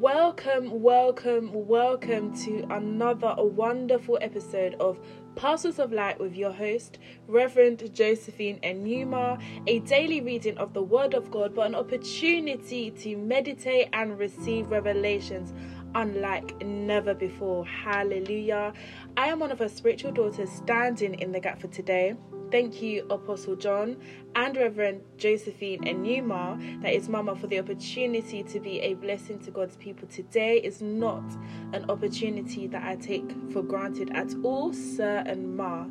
Welcome to another wonderful episode of Parcels of Light with your host, Reverend Josephine Enumah, a daily reading of the Word of God, but an opportunity to meditate and receive revelations unlike never before. Hallelujah. I am one of her spiritual daughters standing in the gap for today. Thank you, Apostle John and Reverend Josephine Enumah, that is Mama, for the opportunity to be a blessing to God's people today. Is not an opportunity that I take for granted at all, sir and ma.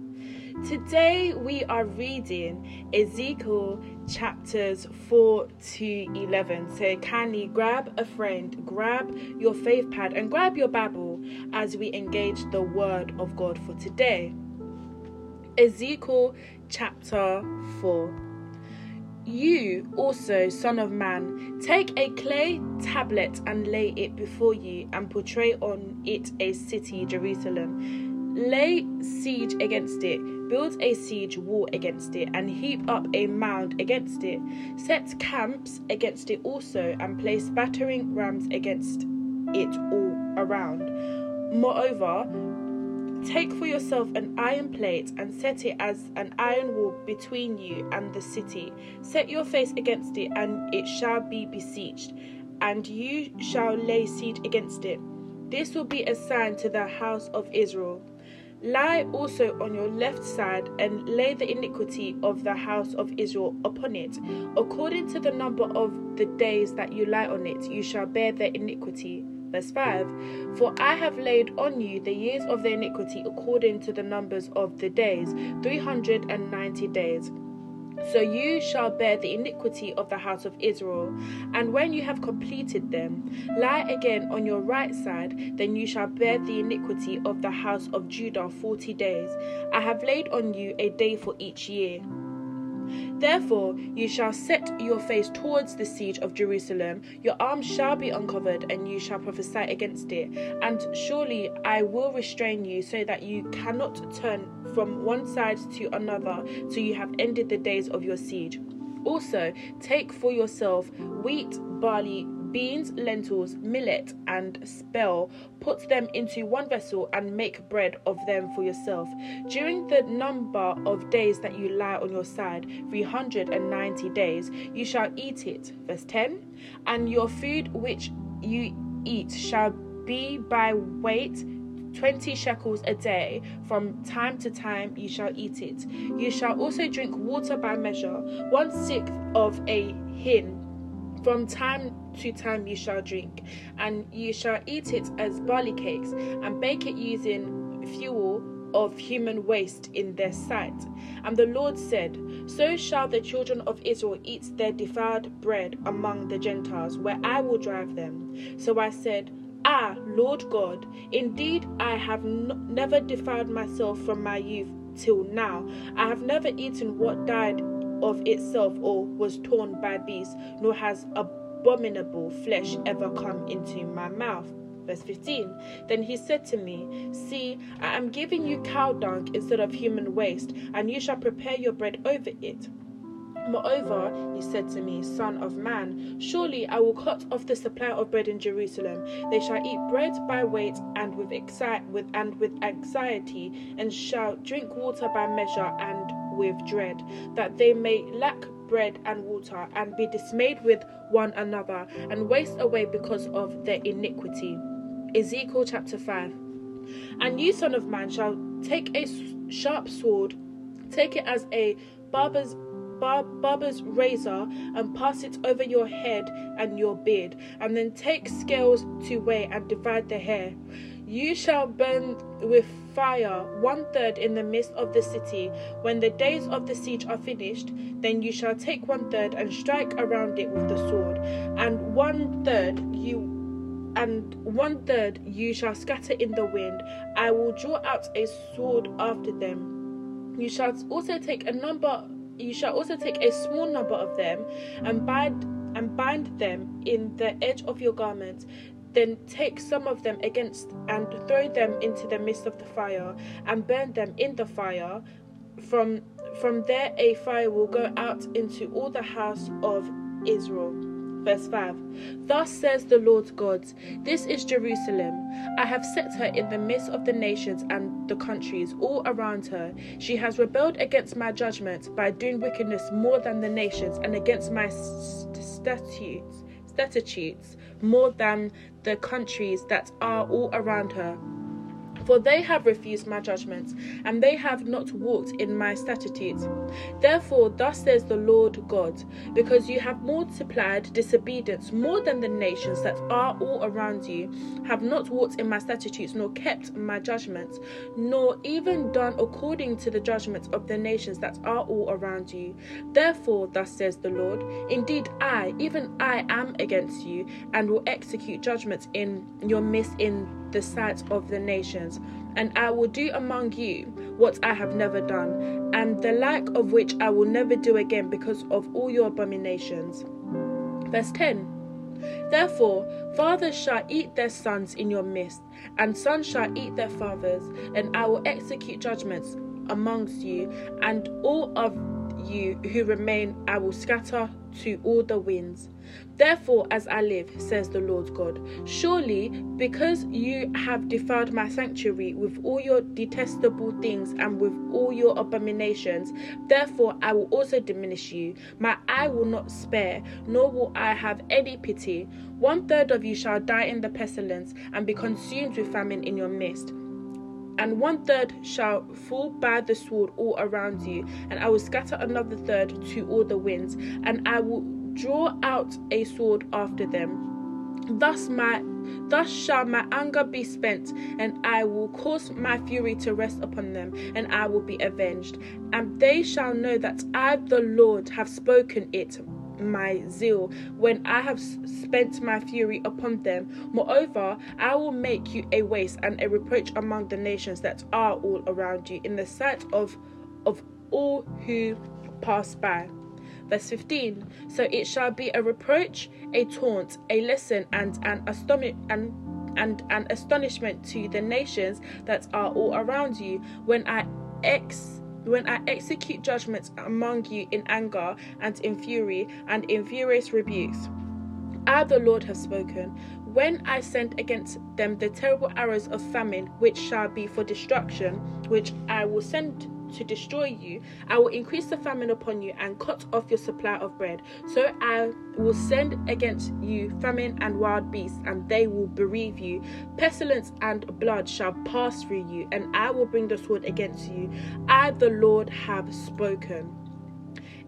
Today we are reading Ezekiel chapters 4 to 11. So kindly grab a friend, grab your faith pad and grab your Bible as we engage the Word of God for today. Ezekiel chapter 4. You also, son of man, take a clay tablet and lay it before you, and portray on it a city, Jerusalem. Lay siege against it, build a siege wall against it, and heap up a mound against it. Set camps against it also, and place battering rams against it all around. Moreover, take for yourself an iron plate and set it as an iron wall between you and the city. Set your face against it, and it shall be besieged, and you shall lay siege against it. This will be a sign to the house of Israel. Lie also on your left side, and lay the iniquity of the house of Israel upon it. According to the number of the days that you lie on it, you shall bear their iniquity. Verse 5, for I have laid on you the years of their iniquity according to the numbers of the days, 390 days. So you shall bear the iniquity of the house of Israel. And when you have completed them, lie again on your right side, then you shall bear the iniquity of the house of Judah 40 days. I have laid on you a day for each year. Therefore you shall set your face towards the siege of Jerusalem, your arm shall be uncovered, and you shall prophesy against it. And surely I will restrain you, so that you cannot turn from one side to another, till you have ended the days of your siege. Also take for yourself wheat, barley, beans, lentils, millet, and spelt. Put them into one vessel and make bread of them for yourself. During the number of days that you lie on your side, 390 days, you shall eat it. Verse 10. And your food which you eat shall be by weight, 20 shekels a day. From time to time you shall eat it. You shall also drink water by measure, 1/6 of a hin. From time to time you shall drink, and you shall eat it as barley cakes, and bake it using fuel of human waste in their sight. And the Lord said, so shall the children of Israel eat their defiled bread among the Gentiles, where I will drive them. So I said, Ah, Lord God, indeed I have never defiled myself from my youth till now. I have never eaten what died of itself or was torn by beasts, nor has abominable flesh ever come into my mouth. Verse 15. Then he said to me, see, I am giving you cow dung instead of human waste, and you shall prepare your bread over it. Moreover, he said to me, son of man, surely I will cut off the supply of bread in Jerusalem. They shall eat bread by weight and with anxiety, and shall drink water by measure and with dread, that they may lack bread and water, and be dismayed with one another, and waste away because of their iniquity. Ezekiel chapter 5. And you, son of man, shall take a sharp sword, take it as a barber's razor, and pass it over your head and your beard, and then take scales to weigh and divide the hair. You shall burn with fire 1/3 in the midst of the city. When the days of the siege are finished, then you shall take 1/3 and strike around it with the sword, and 1/3 you shall scatter in the wind. I will draw out a sword after them. You shall also take a small number of them, and bind them in the edge of your garment. Then take some of them against and throw them into the midst of the fire, and burn them in the fire. From there a fire will go out into all the house of Israel. verse 5. Thus says the Lord God, this is Jerusalem. I have set her in the midst of the nations and the countries all around her. She has rebelled against my judgment by doing wickedness more than the nations, and against my statutes more than the countries that are all around her. For they have refused my judgments, and they have not walked in my statutes. Therefore, thus says the Lord God, because you have multiplied disobedience more than the nations that are all around you, have not walked in my statutes, nor kept my judgments, nor even done according to the judgments of the nations that are all around you. Therefore, thus says the Lord, indeed I, even I, am against you, and will execute judgments in your midst in the sight of the nations, and I will do among you what I have never done, and the like of which I will never do again, because of all your abominations. Verse 10. Therefore, fathers shall eat their sons in your midst, and sons shall eat their fathers, and I will execute judgments amongst you, and all of you who remain I will scatter to all the winds. Therefore, as I live, says the Lord God, surely because you have defiled my sanctuary with all your detestable things and with all your abominations, therefore I will also diminish you. My eye will not spare, nor will I have any pity. 1/3 of you shall die in the pestilence and be consumed with famine in your midst, and 1/3 shall fall by the sword all around you, and I will scatter another 1/3 to all the winds, and I will draw out a sword after them. Thus shall my anger be spent, and I will cause my fury to rest upon them, and I will be avenged. And they shall know that I, the Lord, have spoken it, my zeal, when I have spent my fury upon them. Moreover, I will make you a waste and a reproach among the nations that are all around you, in the sight of all who pass by. Verse 15. So it shall be a reproach, a taunt, a lesson, and an astonishment to the nations that are all around you, when I execute judgments among you in anger and in fury and in furious rebukes. I, the Lord, have spoken, when I send against them the terrible arrows of famine, which shall be for destruction, which I will send to destroy you. I will increase the famine upon you and cut off your supply of bread. So I will send against you famine and wild beasts, and they will bereave you. Pestilence and blood shall pass through you, and I will bring the sword against you. I, the Lord, have spoken.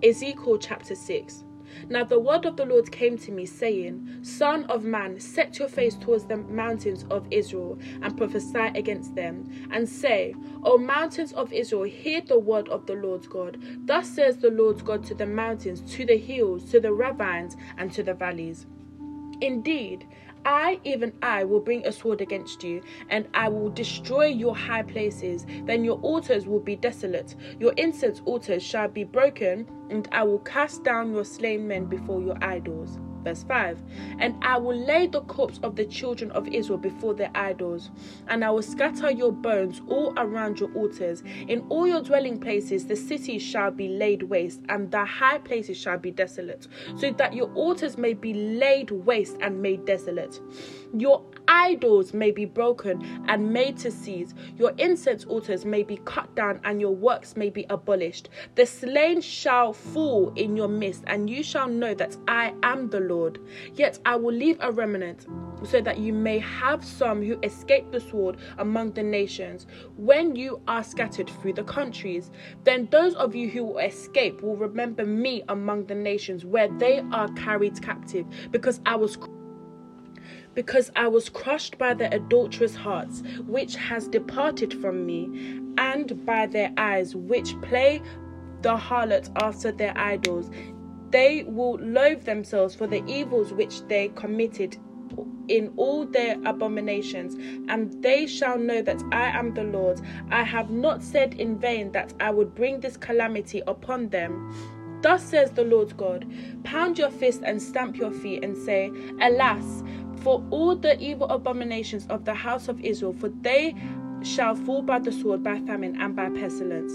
Ezekiel chapter 6. Now the word of the Lord came to me, saying, Son of man, set your face towards the mountains of Israel, and prophesy against them, and say, O mountains of Israel, hear the word of the Lord God. Thus says the Lord God to the mountains, to the hills, to the ravines, and to the valleys. Indeed, I, even I, will bring a sword against you, and I will destroy your high places. Then your altars will be desolate, your incense altars shall be broken, and I will cast down your slain men before your idols. Verse 5. And I will lay the corpse of the children of Israel before their idols, and I will scatter your bones all around your altars. In all your dwelling places the cities shall be laid waste, and the high places shall be desolate, so that your altars may be laid waste and made desolate. Your idols may be broken and made to cease. Your incense altars may be cut down, and your works may be abolished. The slain shall fall in your midst, and you shall know that I am the Lord. Yet I will leave a remnant, so that you may have some who escape the sword among the nations, when you are scattered through the countries. Then those of you who will escape will remember me among the nations where they are carried captive, because I was crushed by their adulterous hearts, which has departed from me, and by their eyes, which play the harlot after their idols. They will loathe themselves for the evils which they committed in all their abominations, and they shall know that I am the Lord. I have not said in vain that I would bring this calamity upon them. Thus says the Lord God, pound your fist and stamp your feet, and say, Alas, for all the evil abominations of the house of Israel, for they shall fall by the sword, by famine, and by pestilence.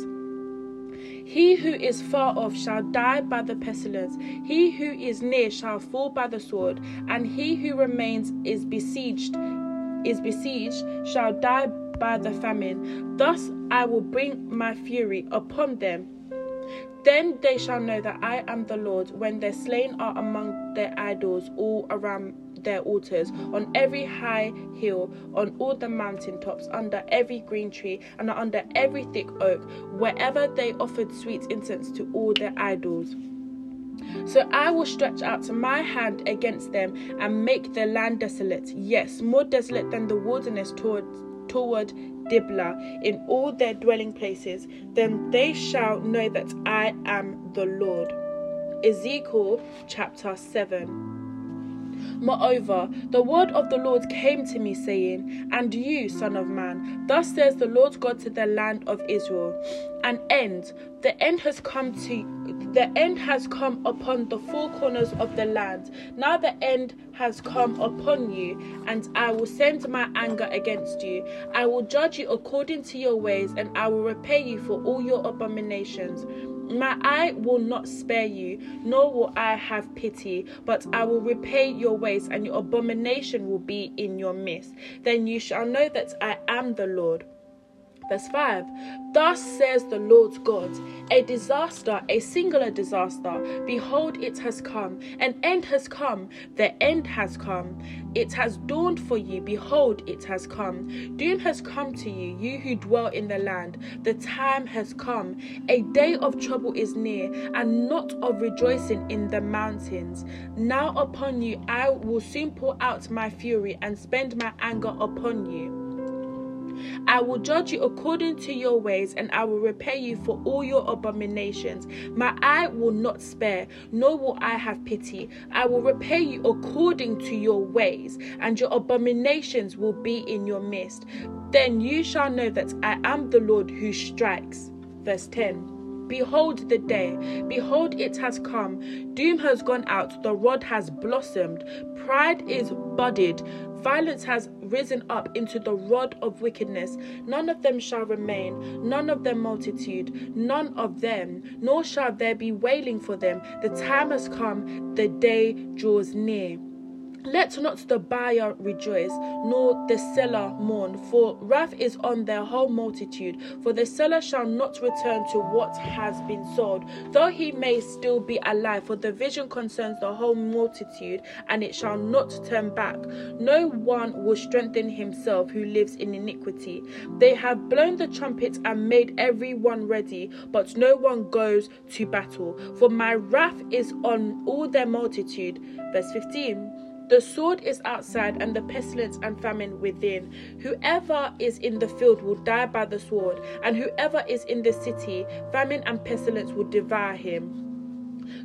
He who is far off shall die by the pestilence, he who is near shall fall by the sword, and he who remains is besieged shall die by the famine. Thus I will bring my fury upon them. Then they shall know that I am the Lord, when their slain are among their idols, all around their altars, on every high hill, on all the mountain tops, under every green tree, and under every thick oak, wherever they offered sweet incense to all their idols. So I will stretch out my hand against them and make the land desolate, yes, more desolate than the wilderness toward Diblah, in all their dwelling places. Then they shall know that I am the Lord. Ezekiel chapter 7. Moreover, the word of the Lord came to me, saying, And you, son of man, thus says the Lord God to the land of Israel, An end, the end has come upon the four corners of the land. Now the end has come upon you, and I will send my anger against you. I will judge you according to your ways, and I will repay you for all your abominations. My eye will not spare you, nor will I have pity, but I will repay your waste, and your abomination will be in your midst. Then you shall know that I am the Lord. Verse 5. Thus says the Lord God, a disaster, a singular disaster. Behold, it has come. An end has come. The end has come. It has dawned for you. Behold, it has come. Doom has come to you, you who dwell in the land. The time has come. A day of trouble is near, and not of rejoicing in the mountains. Now upon you I will soon pour out my fury and spend my anger upon you. I will judge you according to your ways, and I will repay you for all your abominations. My eye will not spare, nor will I have pity. I will repay you according to your ways, and your abominations will be in your midst. Then you shall know that I am the Lord who strikes. Verse 10. Behold the day, behold it has come, doom has gone out, the rod has blossomed, pride is budded, violence has risen up into the rod of wickedness. None of them shall remain, none of their multitude, none of them, nor shall there be wailing for them. The time has come, the day draws near. Let not the buyer rejoice, nor the seller mourn, for wrath is on their whole multitude. For the seller shall not return to what has been sold, though he may still be alive, for the vision concerns the whole multitude, and it shall not turn back. No one will strengthen himself who lives in iniquity. They have blown the trumpet and made every one ready, but no one goes to battle, for my wrath is on all their multitude. Verse 15. The sword is outside, and the pestilence and famine within. Whoever is in the field will die by the sword, and whoever is in the city, famine and pestilence will devour him.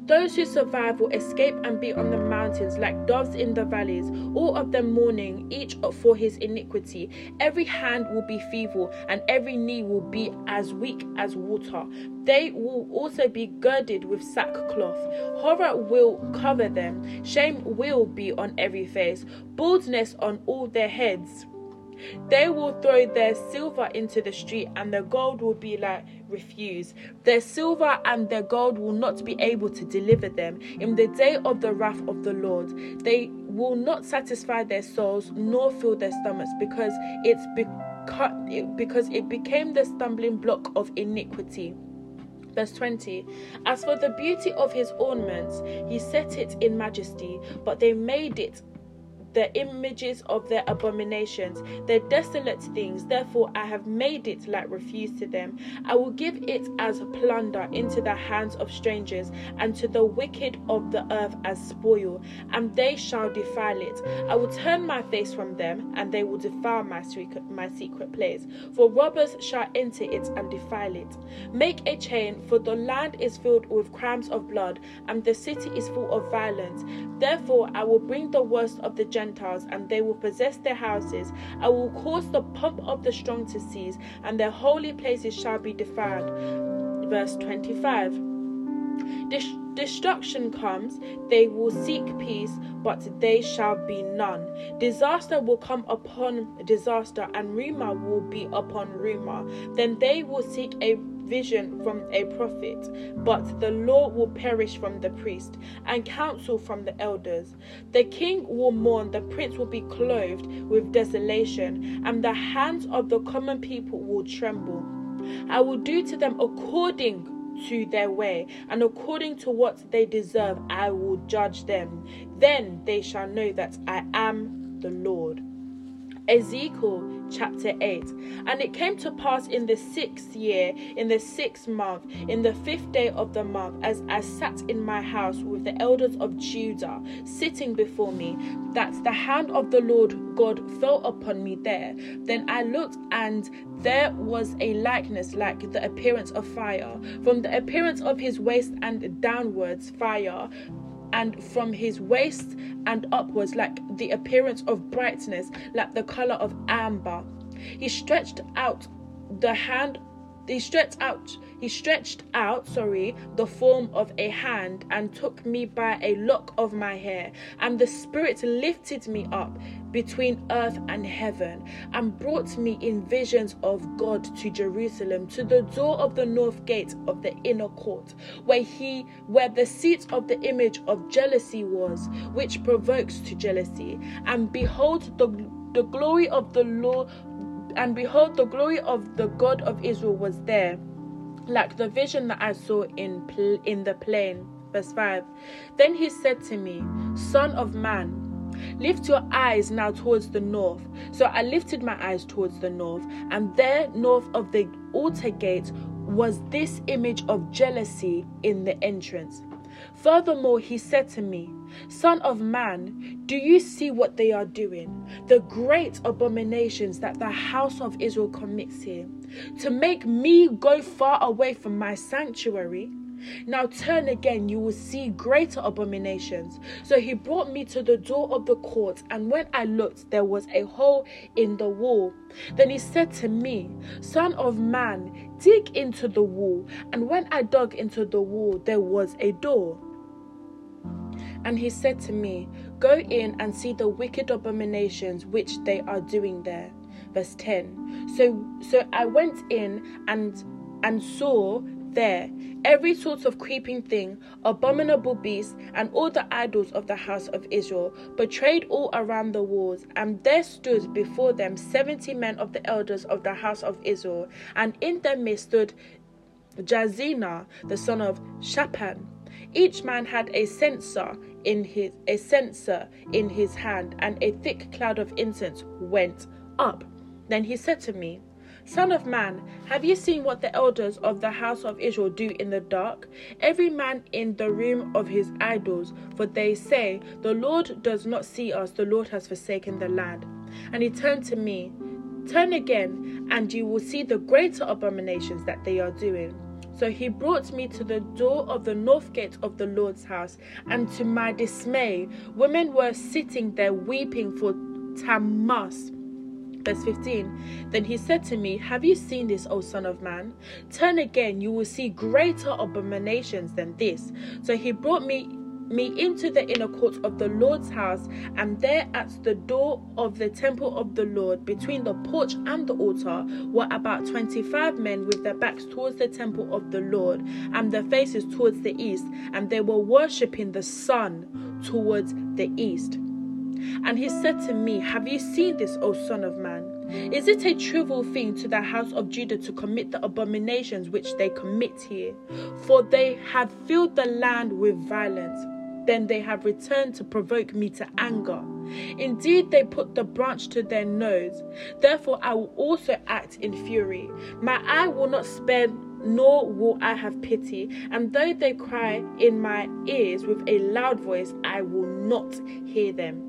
Those who survive will escape and be on the mountains like doves in the valleys, all of them mourning, each for his iniquity. Every hand will be feeble, and every knee will be as weak as water. They will also be girded with sackcloth. Horror will cover them. Shame will be on every face, baldness on all their heads. They will throw their silver into the street, and their gold will be like refuse. Their silver and their gold will not be able to deliver them in the day of the wrath of the Lord. They will not satisfy their souls, nor fill their stomachs, because it became the stumbling block of iniquity. Verse 20. As for the beauty of his ornaments, he set it in majesty, but they made it the images of their abominations, their desolate things. Therefore I have made it like refuse to them. I will give it as plunder into the hands of strangers, and to the wicked of the earth as spoil, and they shall defile it. I will turn my face from them, and they will devour my secret place, for robbers shall enter it and defile it. Make a chain, for the land is filled with crimes of blood, and the city is full of violence. Therefore I will bring the worst of the Gentiles, and they will possess their houses. I will cause the pomp of the strong to cease, and their holy places shall be defiled. Verse 25. Destruction comes, they will seek peace, but they shall be none. Disaster will come upon disaster, and rumor will be upon rumor. Then they will seek a vision from a prophet, but the law will perish from the priest, and counsel from the elders. The king will mourn, the prince will be clothed with desolation, and the hands of the common people will tremble. I will do to them according to their way, and according to what they deserve I will judge them. Then they shall know that I am the Lord. Ezekiel chapter 8. And it came to pass in the 6th year, in the 6th month, in the 5th day of the month, as I sat in my house with the elders of Judah sitting before me, that the hand of the Lord God fell upon me there. Then I looked, and there was a likeness like the appearance of fire. From the appearance of his waist and downwards, fire, and from his waist and upwards, like the appearance of brightness, like the colour of amber. He stretched out the form of a hand, and took me by a lock of my hair, and the Spirit lifted me up between earth and heaven, and brought me in visions of God to Jerusalem, to the door of the north gate of the inner court, where the seat of the image of jealousy was, which provokes to jealousy. And behold the glory of the Lord, and behold, the glory of the God of Israel was there, like the vision that I saw in the plain. Verse 5. Then he said to me, Son of man, lift your eyes now towards the north. So I lifted my eyes towards the north, and there north of the altar gate was this image of jealousy in the entrance. Furthermore, he said to me, Son of man, do you see what they are doing? The great abominations that the house of Israel commits here, to make me go far away from my sanctuary? Now turn again, you will see greater abominations. So he brought me to the door of the court, and when I looked, there was a hole in the wall. Then he said to me, Son of man, dig into the wall. And when I dug into the wall, there was a door. And he said to me, Go in and see the wicked abominations which they are doing there. Verse 10. So I went in and saw there every sort of creeping thing, abominable beasts, and all the idols of the house of Israel, betrayed all around the walls. And there stood before them 70 men of the elders of the house of Israel, and in their midst stood Jazina, the son of Shaphan. Each man had a censer in his hand, and a thick cloud of incense went up. Then he said to me, Son of man, have you seen what the elders of the house of Israel do in the dark? Every man in the room of his idols, for they say, The Lord does not see us, the Lord has forsaken the land. And he turned to me, Turn again, and you will see the greater abominations that they are doing. So he brought me to the door of the north gate of the Lord's house, and to my dismay, women were sitting there weeping for Tammuz. Verse 15. Then he said to me, Have you seen this, O son of man? Turn again, you will see greater abominations than this. So he brought me into the inner court of the Lord's house, and there at the door of the temple of the Lord, between the porch and the altar, were about 25 men with their backs towards the temple of the Lord, and their faces towards the east, and they were worshipping the sun towards the east. And he said to me, Have you seen this, O son of man? Is it a trivial thing to the house of Judah to commit the abominations which they commit here? For they have filled the land with violence. Then they have returned to provoke me to anger. Indeed, they put the branch to their nose. Therefore, I will also act in fury. My eye will not spare, nor will I have pity. And though they cry in my ears with a loud voice, I will not hear them.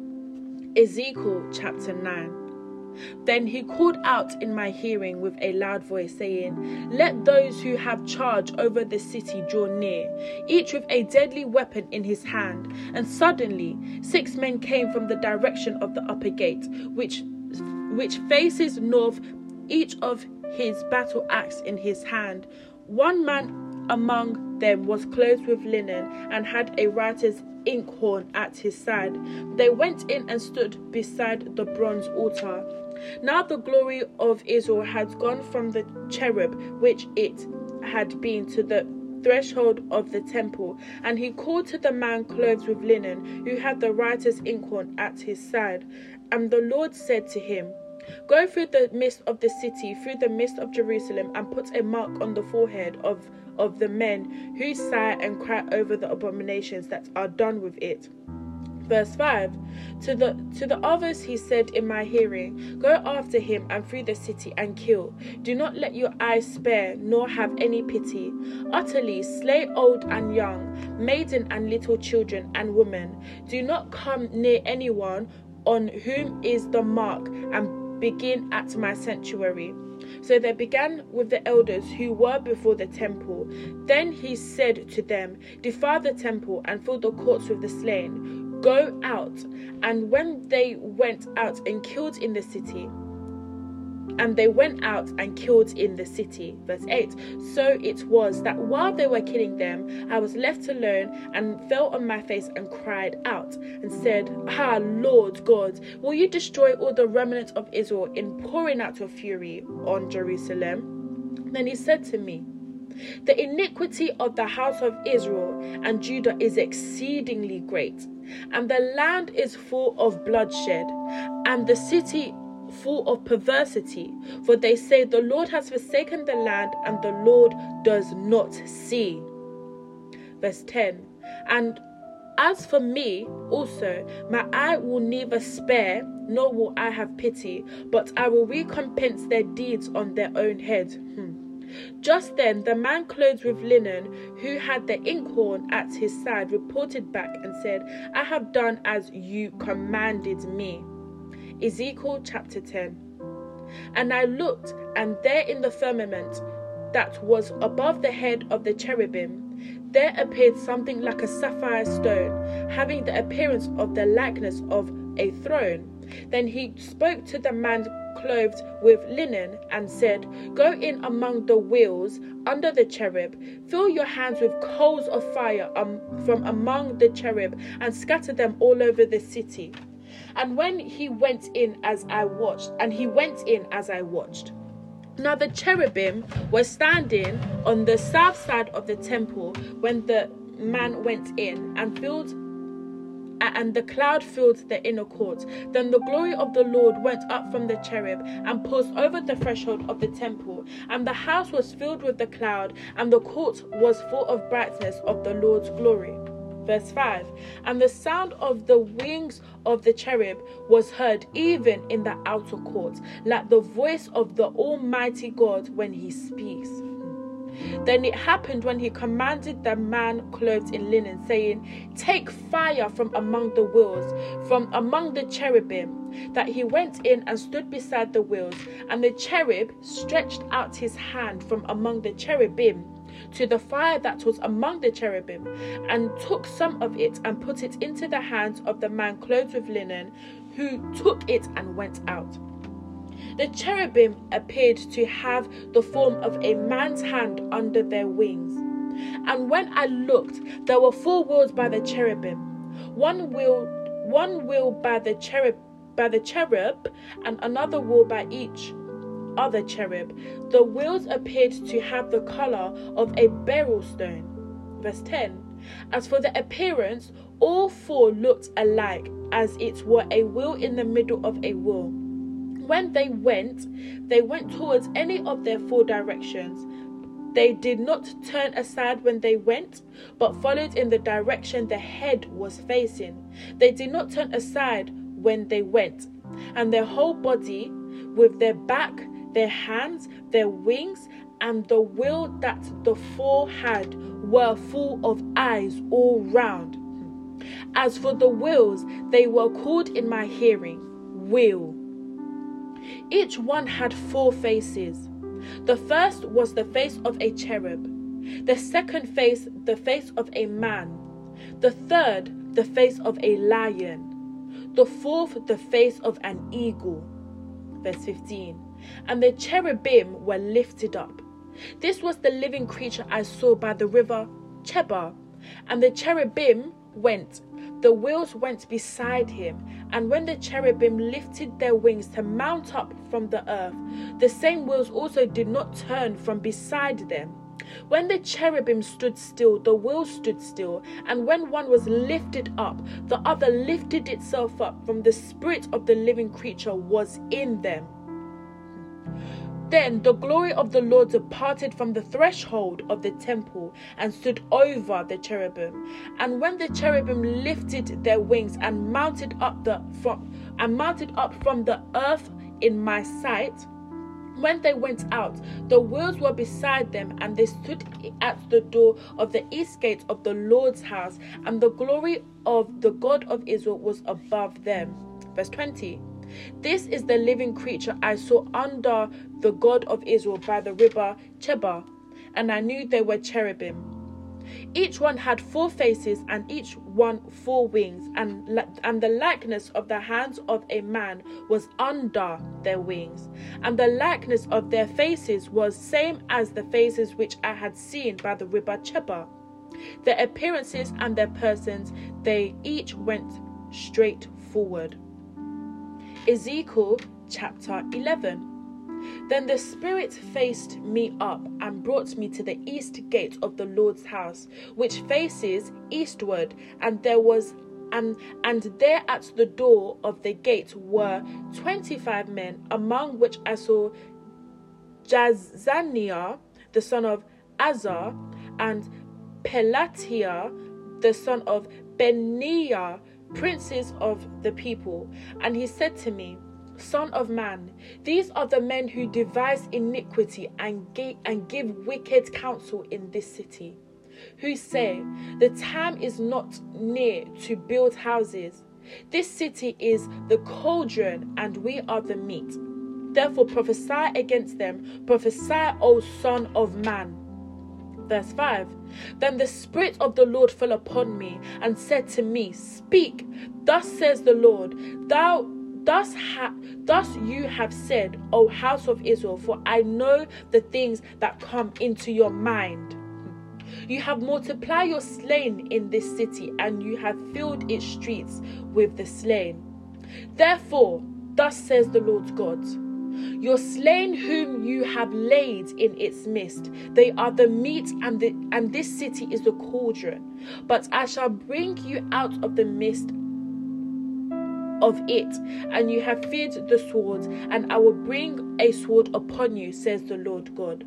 Ezekiel chapter 9. Then he called out in my hearing with a loud voice, saying, Let those who have charge over the city draw near, each with a deadly weapon in his hand. And suddenly 6 men came from the direction of the upper gate, which faces north, each of his battle axe in his hand. One man among them was clothed with linen, and had a writer's inkhorn at his side. They went in and stood beside the bronze altar. Now the glory of Israel had gone from the cherub which it had been to the threshold of the temple, and he called to the man clothed with linen, who had the writer's inkhorn at his side. And the Lord said to him, "Go through the midst of the city, through the midst of Jerusalem, and put a mark on the forehead of the men who sigh and cry over the abominations that are done with it." Verse 5, to the others he said in my hearing, "Go after him and through the city and kill. Do not let your eyes spare, nor have any pity. Utterly slay old and young, maiden and little children and women. Do not come near anyone on whom is the mark, and begin at my sanctuary." So they began with the elders who were before the temple. Then he said to them, "Defile the temple and fill the courts with the slain. Go out." And when they went out and killed in the city, Verse 8. So it was that while they were killing them, I was left alone and fell on my face and cried out and said, "Ah, Lord God, will you destroy all the remnant of Israel in pouring out your fury on Jerusalem?" Then he said to me, "The iniquity of the house of Israel and Judah is exceedingly great, and the land is full of bloodshed, and the city full of perversity, for they say the Lord has forsaken the land, and the Lord does not see." Verse 10. And as for me also, my eye will neither spare, nor will I have pity, but I will recompense their deeds on their own head. Just then the man clothed with linen, who had the inkhorn at his side, reported back and said, "I have done as you commanded me." Ezekiel chapter 10. And I looked, and there in the firmament that was above the head of the cherubim, there appeared something like a sapphire stone, having the appearance of the likeness of a throne. Then he spoke to the man clothed with linen and said, "Go in among the wheels under the cherub, fill your hands with coals of fire from among the cherub, and scatter them all over the city." And he went in as I watched. Now the cherubim were standing on the south side of the temple when the man went in, and the cloud filled the inner court. Then the glory of the Lord went up from the cherub and passed over the threshold of the temple. And the house was filled with the cloud, and the court was full of brightness of the Lord's glory. Verse 5. And the sound of the wings of the cherub was heard even in the outer court, like the voice of the Almighty God when he speaks. Then it happened when he commanded the man clothed in linen, saying, "Take fire from among the wheels, from among the cherubim," that he went in and stood beside the wheels. And the cherub stretched out his hand from among the cherubim to the fire that was among the cherubim, and took some of it and put it into the hands of the man clothed with linen, who took it and went out. The cherubim appeared to have the form of a man's hand under their wings. And when I looked, there were four wheels by the cherubim, one wheel by the cherub, and another wheel by each other cherub. The wheels appeared to have the color of a beryl stone. Verse 10. As for the appearance, all four looked alike, as it were a wheel in the middle of a wheel. When they went towards any of their four directions. They did not turn aside when they went, but followed in the direction the head was facing. They did not turn aside when they went, and their whole body, with their back, their hands, their wings, and the wheel that the four had, were full of eyes all round. As for the wheels, they were called in my hearing, wheel. Each one had four faces. The first was the face of a cherub, the second face, the face of a man, the third, the face of a lion, the fourth, the face of an eagle. Verse 15. And the cherubim were lifted up. This was the living creature I saw by the river Chebar. And the cherubim went, the wheels went beside him. And when the cherubim lifted their wings to mount up from the earth, the same wheels also did not turn from beside them. When the cherubim stood still, the wheel stood still, and when one was lifted up, the other lifted itself up, from the spirit of the living creature was in them. Then the glory of the Lord departed from the threshold of the temple and stood over the cherubim. And when the cherubim lifted their wings and mounted up from the earth in my sight, when they went out, the wheels were beside them, and they stood at the door of the east gate of the Lord's house, and the glory of the God of Israel was above them. Verse 20. This is the living creature I saw under the God of Israel by the river Chebar, and I knew they were cherubim. Each one had four faces, and each one four wings, and the likeness of the hands of a man was under their wings, and the likeness of their faces was same as the faces which I had seen by the river Chebar. Their appearances and their persons, they each went straight forward. Ezekiel chapter 11. Then the Spirit faced me up and brought me to the east gate of the Lord's house, which faces eastward, and there was and there at the door of the gate were 25 men, among which I saw Jazaniah the son of Azor, and Pelatiah the son of Beniah, princes of the people. And he said to me, Son of man, these are the men who devise iniquity and give wicked counsel in this city, who say, the time is not near to build houses. This city is the cauldron, and we are the meat. Therefore prophesy against them, prophesy, O son of man. Verse 5. Then the Spirit of the Lord fell upon me and said to me, Speak, thus says the Lord, thus you have said, O house of Israel, for I know the things that come into your mind. You have multiplied your slain in this city, and you have filled its streets with the slain. Therefore, thus says the Lord God, your slain whom you have laid in its midst, they are the meat, and this city is the cauldron. But I shall bring you out of the midst of it, and you have feared the sword, and I will bring a sword upon you, says the Lord God.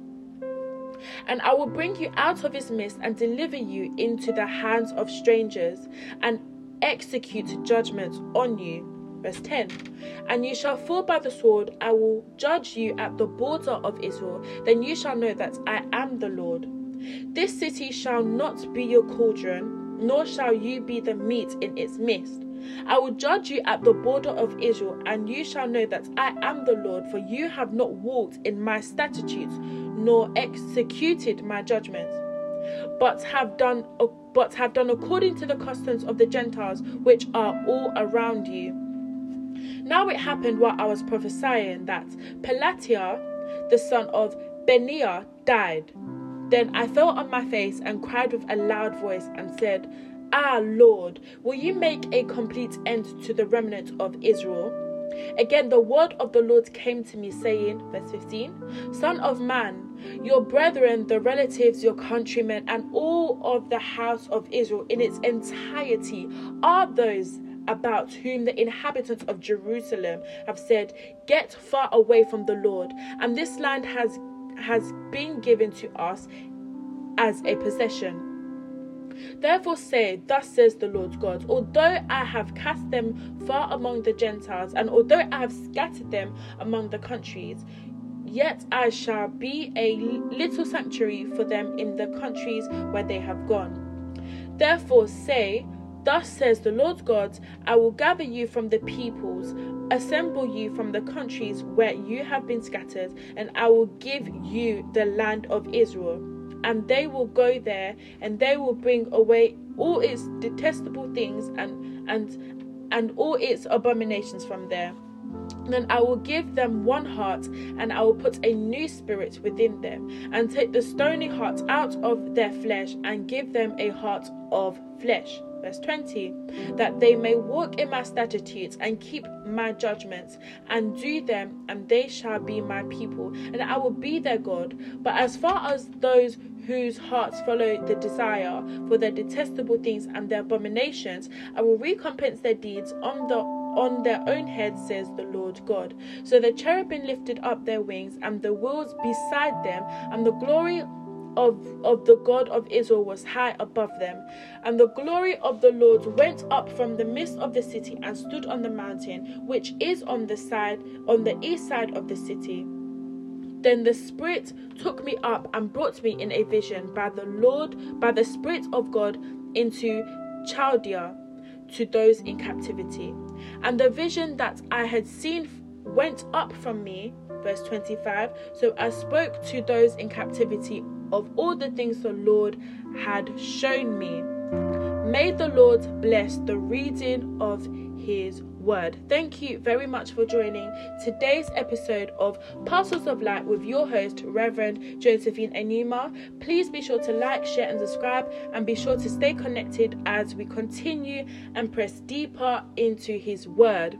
And I will bring you out of his midst and deliver you into the hands of strangers, and execute judgment on you. Verse 10. And you shall fall by the sword, I will judge you at the border of Israel, then you shall know that I am the Lord. This city shall not be your cauldron, nor shall you be the meat in its midst. I will judge you at the border of Israel, and you shall know that I am the Lord, for you have not walked in my statutes, nor executed my judgments, but have done according to the customs of the Gentiles, which are all around you. Now it happened while I was prophesying that Pelatiah, the son of Beniah, died. Then I fell on my face and cried with a loud voice and said, Ah, Lord, will you make a complete end to the remnant of Israel? Again the word of the Lord came to me, saying, verse 15, Son of man, your brethren, the relatives, your countrymen, and all of the house of Israel in its entirety are those about whom the inhabitants of Jerusalem have said, Get far away from the Lord, and this land has been given to us as a possession. Therefore say, Thus says the Lord God, although I have cast them far among the Gentiles, and although I have scattered them among the countries, yet I shall be a little sanctuary for them in the countries where they have gone. Therefore say, Thus says the Lord God, I will gather you from the peoples, assemble you from the countries where you have been scattered, and I will give you the land of Israel. And they will go there, and they will bring away all its detestable things and all its abominations from there. Then I will give them one heart, and I will put a new spirit within them, and take the stony heart out of their flesh, and give them a heart of flesh. verse 20, that they may walk in my statutes and keep my judgments and do them, and they shall be my people, and I will be their God. But as far as those whose hearts follow the desire for their detestable things and their abominations, I will recompense their deeds on their own heads, says the Lord God. So the cherubim lifted up their wings, and the wheels beside them, and the glory of the God of Israel was high above them. And the glory of the Lord went up from the midst of the city and stood on the mountain, which is on the east side of the city. Then the Spirit took me up and brought me in a vision by the Spirit of God, into Chaldea, to those in captivity. And the vision that I had seen went up from me, verse 25, so I spoke to those in captivity of all the things the Lord had shown me. May the Lord bless the reading of his word. Thank you very much for joining today's episode of Parcels of Light with your host, Reverend Josephine Enumah. Please be sure to like, share and subscribe, and be sure to stay connected as we continue and press deeper into his word.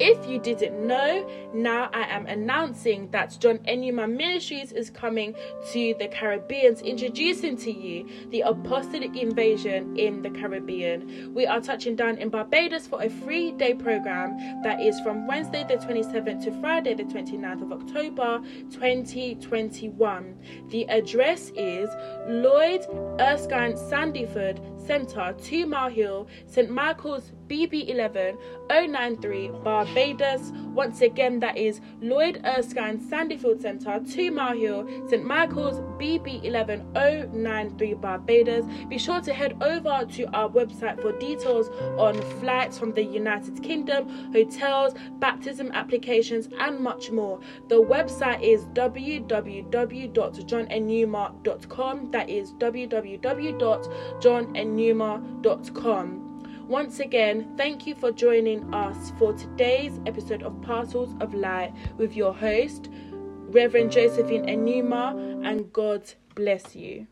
If you didn't know, now I am announcing that John Enumah Ministries is coming to the Caribbean, introducing to you the apostolic invasion in the Caribbean. We are touching down in Barbados for a 3-day program that is from Wednesday the 27th to Friday the 29th of October 2021. The address is Lloyd Erskine Sandiford Centre, 2 Mile Hill, St Michael's, BB11 093 Barbados. Once again, that is Lloyd Erskine Sandiford Centre, 2 Mile Hill, St Michael's, BB11 093 Barbados. Be sure to head over to our website for details on flights from the United Kingdom, hotels, baptism applications and much more. The website is www.johnenumah.com. that is www.johnenumah.com. Once again, thank you for joining us for today's episode of Parcels of Light with your host, Reverend Josephine Enumah, and God bless you.